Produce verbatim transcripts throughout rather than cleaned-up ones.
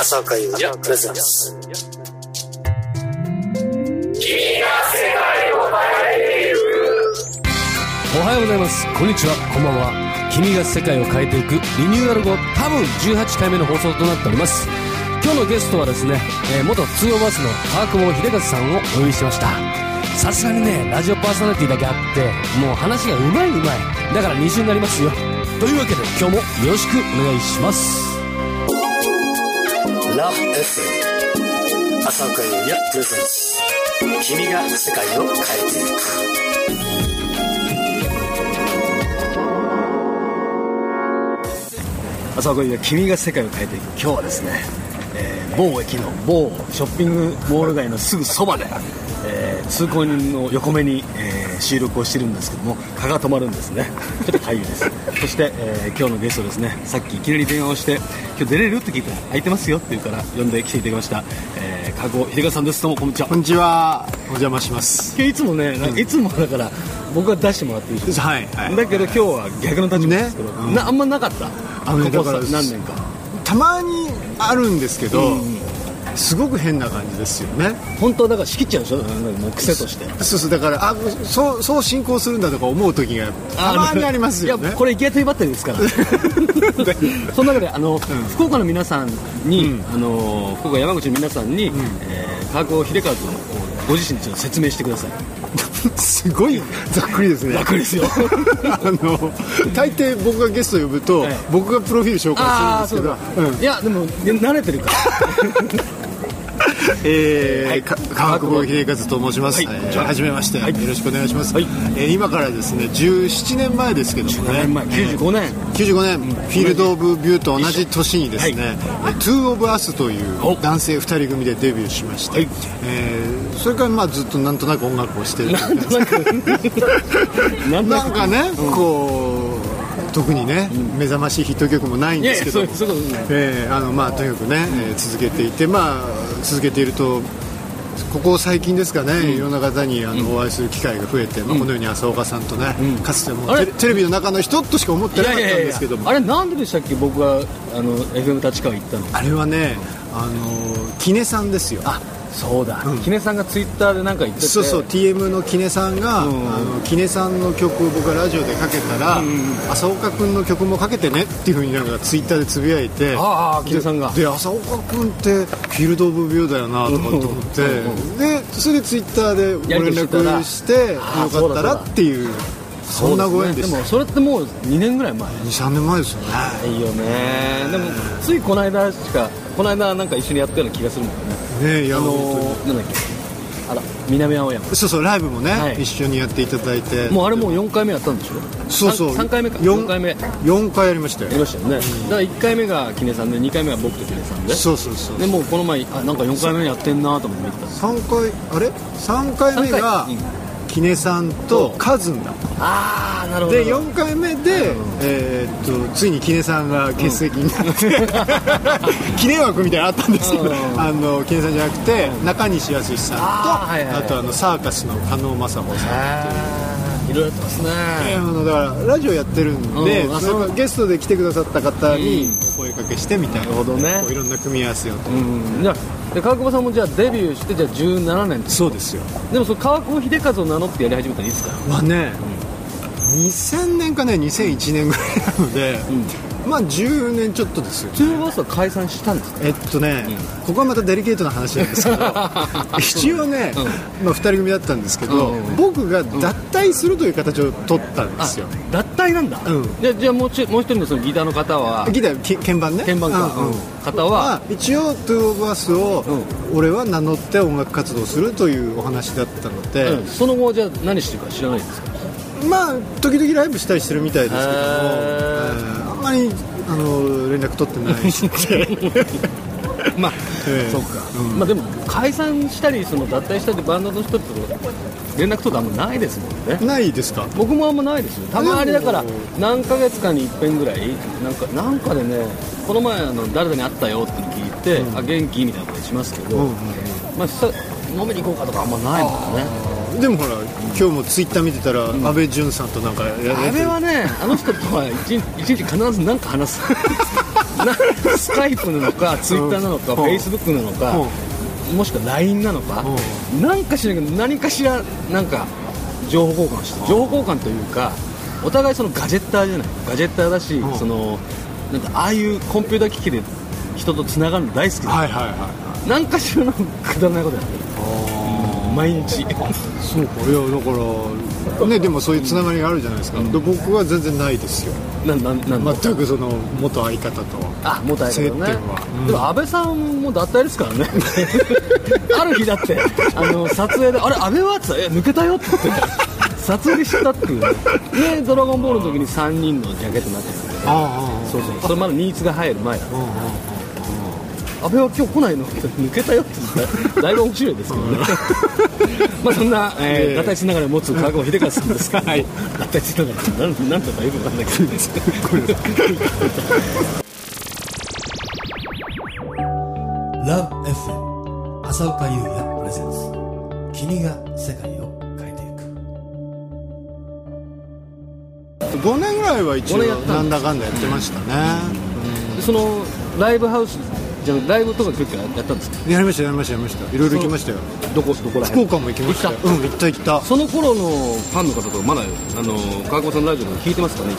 朝会をプレゼンス。君が世界を変えていく。おはようございます。こんにちは。こんばんは。君が世界を変えていくリニューアル後、多分じゅうはちかいめの放送となっております。今日のゲストはですね、えー、元ツー of Usの川久保秀和さんをお呼びしました。さすがにね、ラジオパーソナリティだけあってもう話がうまいうまいだから二重になりますよ。というわけで今日もよろしくお願いします。 Love エフエム 朝岡優也プレゼンツ、君が世界を変えていく。朝岡優也、君が世界を変えていく。今日はですね、えー、某駅の某ショッピングモール街のすぐそばでえー、通行人の横目に、えー、収録をしてるんですけども、蚊が止まるんですね。ちょっとかゆいです。そして、えー、今日のゲストですね、さっきいきなり電話をして今日出れるって聞いたら空いてますよって言うから呼んで来ていただきました、えー、川久保秀和さんです。どうもこんにちは。こんにちは、お邪魔します。今日いつもね、うん、いつもだから僕は出してもらっていいですか、はいはい、だけど今日は逆の立場ですけど、ね、うん、あんまなかった。あの、ね、ここ何年かたまにあるんですけど、うん、すごく変な感じですよね。本当だから仕切っちゃうでしょ、もう癖として。そうそう、だからあそうそう進行するんだとか思う時がたまにありますよね。いや、これイケアというバッテリーですからその中であの、うん、福岡の皆さんに、うん、あの福岡山口の皆さんに、うん、えー、川久保秀和をご自身に説明してくださいすごいざっくりですね。ざっくりですよあの大抵僕がゲスト呼ぶと、はい、僕がプロフィール紹介するんですけど、うん、いやでも慣れてるからえーはい、川久保秀和と申します、はい、えー、はじめまして、はい、よろしくお願いします、はい、えー、今からですねじゅうななねんまえですけどもね、じゅうななねんまえ、きゅうじゅうごねん、えー、きゅうじゅうごねん、うん、フィールド・オブ・ビューと同じ年にですね、ツー of Usという男性ふたり組でデビューしまして、はい、えー、それからまあずっとなんとなく音楽をしてるなんとなくなんかね、うん、こう特にね、うん、目覚ましいヒット曲もないんですけど、とにかくね、えー、続けていて、まあ続けているとここ最近ですかね、うん、いろんな方にあの、うん、お会いする機会が増えて、うん、まあ、このように浅岡さんとね、うん、かつても テ, テレビの中の人としか思ってなかったんですけども、いやいやいや、あれなんででしたっけ、僕があの エフエム 立川行ったの、あれはね、あのキネさんですよ。あ、そうだ、うん、キネさんがツイッターで何か言ってて、そうそう、 ティーエム のキネさんが、うん、あのキネさんの曲を僕がラジオでかけたら、うん、浅岡君の曲もかけてねっていう風になんかツイッターでつぶやいて、ああ、キネさんがで、浅岡君ってフィールドオブビューだよなとかって思って、うん、でそれでツイッターでご連絡してよかったらっていう、そんなご縁でした。でもそれってもうにねんぐらい前、にさんねんまえですよね。いいよね。でもついこの間しかこの間なんか一緒にやったような気がするもんね。ねえ、あのー、なんだっけ、あら、南青山、そうそう、ライブもね、はい、一緒にやっていただいて、もうあれもうよんかいめやったんでしょ。そうそう、さんかいめか、よんかいめ、よんかいやりましたよ。やりましたよね、うん、だからいっかいめがキネさんで、にかいめは僕とキネさんで、そうそうそう、でもうこの前、あ、なんかよんかいめやってんなと思ってた。さんかい、あれさんかいめがキネさんとカズンだ。あー、なるほど。でよんかいめで、えー、っとついにキネさんが欠席になって、うん、記念枠みたいなのあったんですけど、あのキネさんじゃなくて中西康さんと あ,、はいはいはい、あとあのサーカスの加納正穂さんっていう、いろいろやってますね。あのだからラジオやってるんで、うん、そのゲストで来てくださった方にお声かけしてみたいな、うん、ね、いろんな組み合わせをと、うん、じゃあで川久保さんもじゃあデビューしてじゃあじゅうななねんと。そうですよ。でもその川久保秀和を名乗ってやり始めたのいつからは、まあ、ね、うん、にせんねんかね、にせんいちねんぐらいなので、うん、まあ、じゅうねんちょっとですよ、ね。ツー of Usは解散したんですか。えっとね、うん、ここはまたデリケートな話なんですけど一応ね、うん、まあ、ふたり組だったんですけど、うん、僕が脱退するという形を取ったんですよ、うん、脱退なんだ、うん。じゃあ、じゃあもうち、もう一人のそのギターの方は、ギター、鍵盤ね、鍵盤か、うん、方は、まあ、一応ツー of Usを俺は名乗って音楽活動するというお話だったので、うん、その後じゃあ何してるか知らないんですか。まあ時々ライブしたりしてるみたいですけども、えー、あんまりあの連絡取ってないしまあ、えー、そうか、うん、まあ、でも解散したりその脱退したりバンドの人って連絡とかあんまないですもんね。ないですか。僕もあんまないですよ。たまにだから何ヶ月かに一遍ぐらいなんか、なんかでね、この前あの誰かに会ったよって聞いて、うん、あ、元気みたいなことしますけど、うん、まあ、飲みに行こうかとかあんまないもんね。でもほら、今日もツイッター見てたら、うん、安倍淳さんとなんかやられてる。安倍はね、あの人とは一 日, 一日必ず何か話すスカイプなのかツイッターなのかフェイスブックなのか、うん、もしくは ライン なのか、うん、なんかしないけど何かしらなんか情報交換して、情報交換というかお互いそのガジェッターじゃない、ガジェッターだし、うん、そのなんかああいうコンピューター機器で人とつながるの大好きだ、はいはいはい、なんかしらのくだらないことやってる毎日。そうか、いやだから、ね、でもそういうつながりがあるじゃないですか、うん、で僕は全然ないですよ、ななな全くその元相方とあ元相方、ね、接点は、うん、でも安倍さんも脱退ですからねある日だってあの撮影であれ安倍はってえ抜けたよって言って撮影したっていうね。ドラゴンボールの時にさんにんのジャケットになってるんだけど、あそうそう、それまだニーツが入る前だった、安倍は今日来ないの抜けたよって言ったらだいぶ面白いですけどねまあそんな、えー、脱退しながら持つ川久保秀和さんですけど、はい、脱退しながら何とかよく分かんないけどですLove エフエム 浅岡優也プレゼンツ、君が世界を変えていく。ごねんぐらいは一応なんだかんだやってましたね、うん、そのライブハウスライブとか結構やったんですか。やりましたやりましたやりました。いろいろ行きましたよ。どこどこら辺。福岡も行きました。行った。うん行った行った。その頃のファンの方とまだあの川久保さんのラジオで聞いてますかね。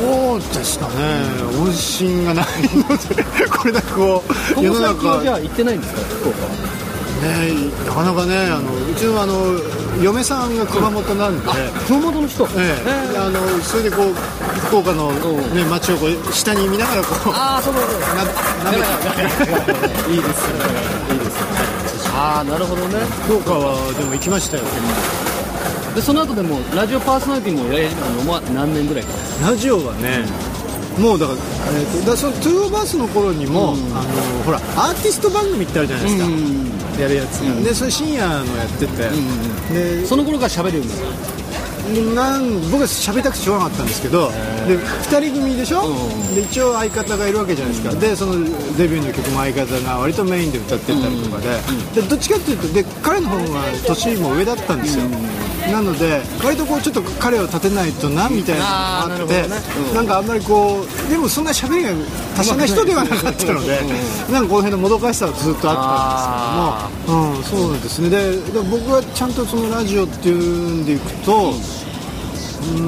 そうでしたね。音信がないのでこれだけこう世の中。ここ最近はじゃあ行ってないんですか福岡は。ね、なかなかね、あのうちのあの嫁さんが熊本なんで、熊本の人、ええ、あのそれでこう福岡の、ね、街をこう下に見ながらこう、ああそうそうそう、なめていいですいいです、ああなるほどね。福岡はでも行きましたよ。でその後でもラジオパーソナリティもやり始めたの何年ぐらいか。ラジオはね。もうだから、えー、だからそのトゥーオブアスの頃にも、うん、あのほらアーティスト番組ってあるじゃないですか、うん、やるやつ、うん、でそれ深夜のやってて、うん、でその頃から喋るようになる。僕は喋りたくてしょうがなかったんですけど、でふたり組でしょ、うん、で一応相方がいるわけじゃないですか、うん、でそのデビューの曲も相方が割とメインで歌ってたりとか で,、うん、でどっちかっていうとで彼の方が年も上だったんですよ、うん、なので割とこうちょっと彼を立てないとなみたいなのがあって、な、ね、うん、なんかあんまりこうでもそんな喋りが達者な人ではなかったので、なんかこの辺のもどかしさはずっとあったんですけども、うん、そうなんですね。で僕はちゃんとそのラジオっていうんでいくと、うん、うー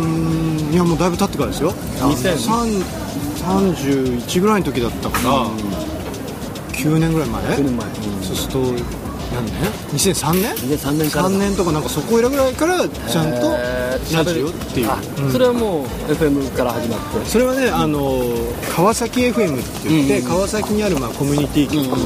んいやもうだいぶ経ってからですよ。さんじゅういちぐらいの時だったから、うん、きゅうねんぐらい前。きゅうねんまえ、うん、そうすると何年 ?にせんさんねん ?にせんさんねんからさんねんとかなんかそこいらぐらいからちゃんとラジオっていう、うん、それはもう エフエム から始まって、それはね、うん、あの川崎 エフエム って言って、うん、川崎にあるまあコミュニティ局な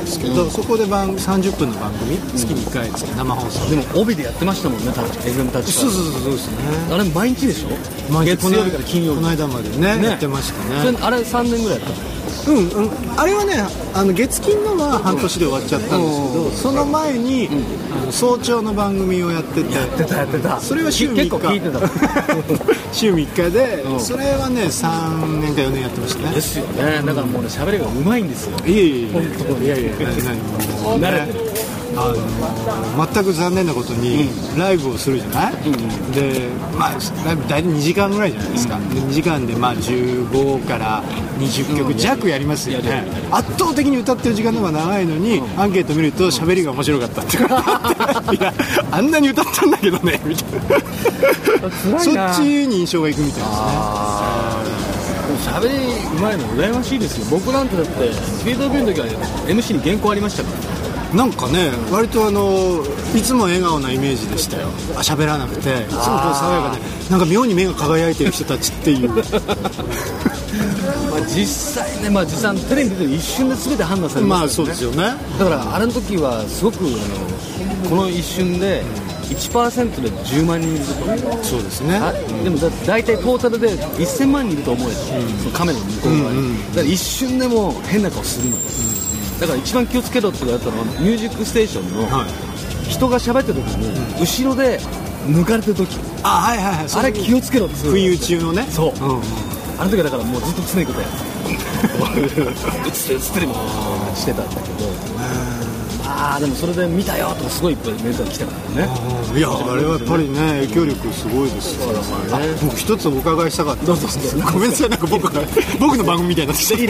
んですけど、うん、そこで番さんじゅっぷんの番組、うん、月にいっかい生放送でも帯でやってましたもんね、た エフエム たち。そうそうそうそうですね。あれ毎日でしょ。毎日、月曜日から金曜日、この間まで ね, ねやってましたね。それあれさんねんぐらいだった。うんうん、あれはね、あの月金のは半年で終わっちゃったんですけど、うん、その前に、うん、あの早朝の番組をやってて、やってたやってた。それは週みっか結構聞いてた週みっかで、うん、それはねさんねんかよねんやってましたね。ですよね、だからもうね喋りがうまいんですよ。いやいやいやいやいや慣れてる。あの全く残念なことに、うん、ライブをするじゃない、うん、で、まあ、ライブ大体にじかんぐらいじゃないですか、うん、でにじかんでまあじゅうごからにじゅっきょく弱やりますよね、うん、圧倒的に歌ってる時間の方が長いのに、うん、アンケート見ると喋りが面白かったっていやあんなに歌ったんだけどねみたいなそっちに印象がいくみたいですね。喋りうまいの羨ましいですよ。僕なんてだってスピードビューの時は エムシー に原稿ありましたからね。なんかね、割とあのいつも笑顔なイメージでしたよ。喋らなくて、いつもこう爽やかで、なんか妙に目が輝いてる人たちっていう。まあ実際ね、まあ実際テレビで一瞬で全て判断されるんですよね。まあそうですよね。だからあれの時はすごくあのこの一瞬で いちパーセント でじゅうまんにんいると。そうですね。でもだいたいトータルでせんまんにんいると思うよ。そのカメラの向こう側に。うんうん、だから一瞬でも変な顔するの。うん、だから一番気をつけろって言われたのはミュージックステーションの人が喋ってる時に後ろで抜かれてる時、あ、はいはいはい、あれ気をつけろって不意打ちのね。そう、うん、あの時はだからもうずっと常にことやって映ってるもしてたんだけど、ああでもそれで見たよとかすごいいっぱいメールが来たからね。ね。いやあれはやっぱりね影響力すごいですよね。僕一つお伺いしたかった。どうぞどうぞ。ごめんなさいなんか僕僕の番組みたいな。フィ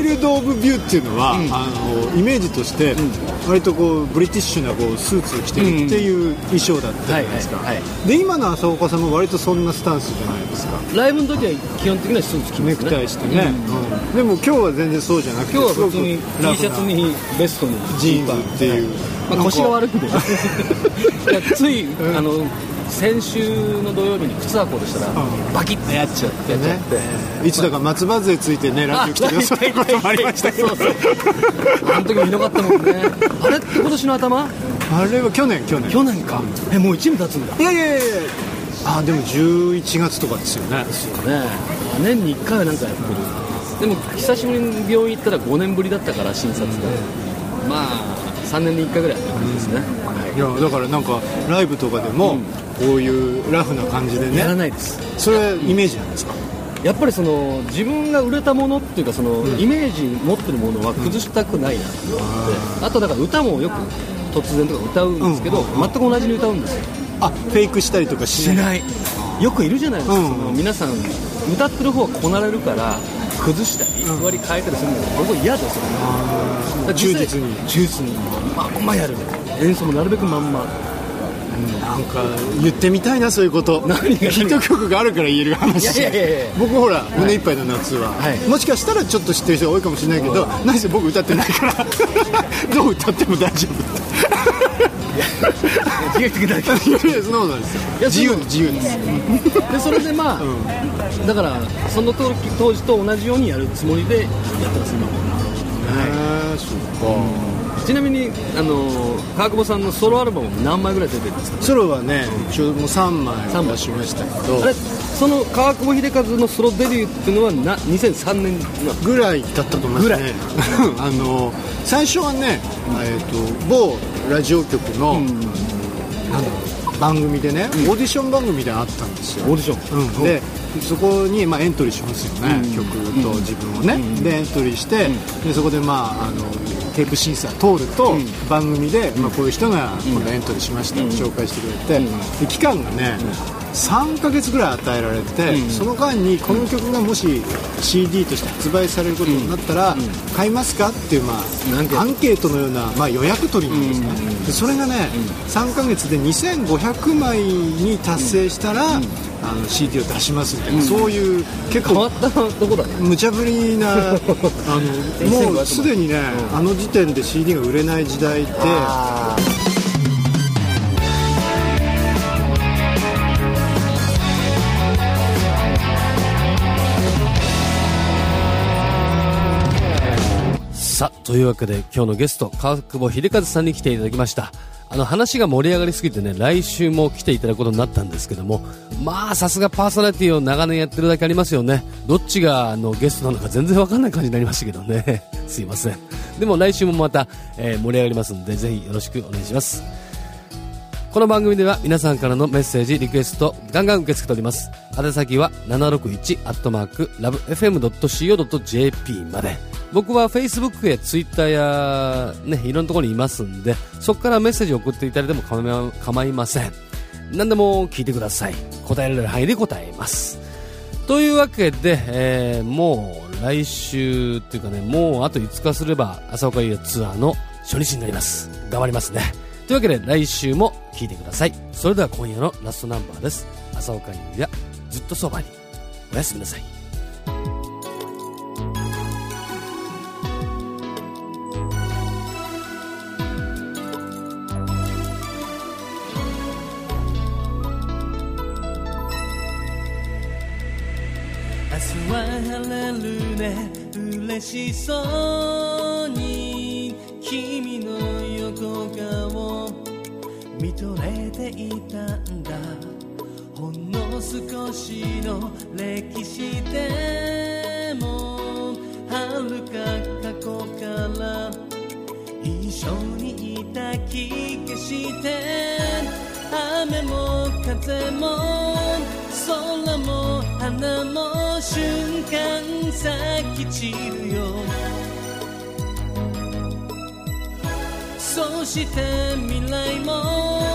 ールドオブビューっていうのは、うん、あのイメージとして、うん、割とこうブリティッシュなこうスーツを着てるっていう衣装だったじゃないですか。うんはいはいはい、で今の浅岡さんも割とそんなスタンスじゃないですか。ライブの時は基本的にはスーツ着ますね。ネクタイしてね。うんうん、でも今日は全然そうじゃなくて。今日は普通に T シャツにベストにジーパンっていう。まあ、腰が悪くてつい、うん、あの先週の土曜日に靴箱でしたら、うん、バキッとやっちゃってね。一度か松葉杖ついてねラジオ来てくださることもありましたけどそうそうあの時もひどかったもんねあれ今年の頭あれは去年去年去年か、うん、えもういちねん経つんだ。いやいやいやいやあでもじゅういちがつとかですよね。ですよね。年にいっかいはなんかやってる、うん、でも久しぶりに病院行ったらごねんぶりだったから診察が、うん、まあさんねんにいっかいぐらいって感じですね、うん、いやだからなんかライブとかでも、うん、こういうラフな感じでねやらないです。それイメージなんですか。やっぱりその自分が売れたものっていうかその、うん、イメージ持ってるものは崩したくないなって思って、うん、あとだから歌もよく突然とか歌うんですけど、うんうんうん、全く同じに歌うんですよ。あフェイクしたりとかしないしない。よくいるじゃないですか、うんうん、その皆さん歌ってる方はこなれるから崩したり割り変えたりするのが僕は嫌ですよね。忠実に忠実にまんまやる。演奏もなるべくまんま、うん、なんか言ってみたいなそういうこと。ヒット曲があるから言える話。いやいやいやいや僕ほら、はい、胸いっぱいの夏は、はい、もしかしたらちょっと知ってる人が多いかもしれないけど、はい、何せ僕歌ってないからどう歌っても大丈夫自由的だけど自由自由です、うん、でそれでまあ、うん、だからその時当時と同じようにやるつもりでやったらすごい、はい、そっか、うん、ちなみにあの川久保さんのソロアルバム何枚ぐらい出てるんですか。ソロはねちょうどさんまい出しましたけど、あれその川久保秀和のソロデビューっていうのはなにせんさんねんぐらいだったと思いますねあの最初はね、えーと、某ラジオ局の、うん、なんだろう番組でね、うん、オーディション番組みたいなのあったんですよ。オーディション、うん、でそこに、まあ、エントリーしますよね、うん、曲と自分をね、うん、でエントリーして、うん、でそこで、まあ、あのテープ審査通ると、うん、番組で、まあ、こういう人が、うん、このエントリーしました、うん、紹介してくれて、うん、で期間がね、うん、さんかげつぐらい与えられて、うん、その間にこの曲がもし シーディー として発売されることになったら、うん、買いますかっていう、まあ、アンケートのような、まあ、予約取りなんですね、うん、でそれがね、うん、さんかげつでにせんごひゃくまいに達成したら、うんうんあの シーディー を出しますみたいな、うん、そういう結構変わったとこだね無茶ぶりなあのもうすでにね、うん、あの時点で シーディー が売れない時代ってさあというわけで今日のゲスト川久保秀和さんに来ていただきました。あの話が盛り上がりすぎてね来週も来ていただくことになったんですけども、まあさすがパーソナリティを長年やってるだけありますよね。どっちがあのゲストなのか全然分かんない感じになりましたけどねすいません。でも来週もまた、えー、盛り上がりますのでぜひよろしくお願いします。この番組では皆さんからのメッセージリクエストガンガン受け付けております。宛先は ななろくいち アットマーク ラブエフエム ドット シーオー ドット ジェーピー まで。僕は Facebook や Twitter や、ね、いろんなところにいますんでそこからメッセージを送っていただいても構いません。何でも聞いてください。答えられる範囲で答えます。というわけで、えー、もう来週っていうかねもうあといつかすれば朝岡優也ツアーの初日になります。頑張りますね。というわけで来週も聞いてください。それでは今夜のラストナンバーです。朝岡優也ずっとそばに。おやすみなさい。嬉しそうに君の横顔見とれていたんだ。ほんの少しの歴史でも遥か過去から一緒にいた気がして雨も風も空も花も瞬間咲き散るよ。そして未来も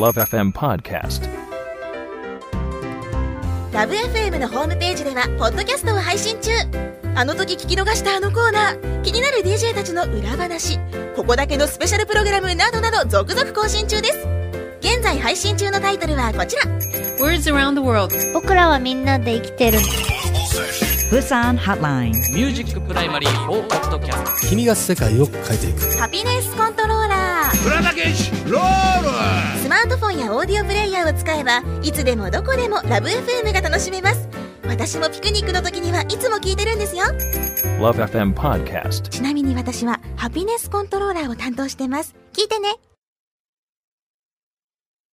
Love エフエム Podcast。 Love エフエム のホームページではポッドキャストを配信中。あの時聞き逃したあのコーナー、気になる ディージェー たちの裏話、ここだけのスペシャルプログラムなどなど続々更新中です。現在配信中のタイトルはこちら、 Words Around the World、 僕らはみんなで生きてる、 Busan Hotline、 ミュージックプライマリーフォーポッドキャスト、君が世界を変えていく、ハピネスコントローラー、プラダケンシロール、スマートフォンやオーディオプレイヤーを使えばいつでもどこでもラブ エフエム が楽しめます。私もピクニックの時にはいつも聞いてるんですよ。 Love エフエム Podcast。 ちなみに私はハピネスコントローラーを担当してます。聞いてね。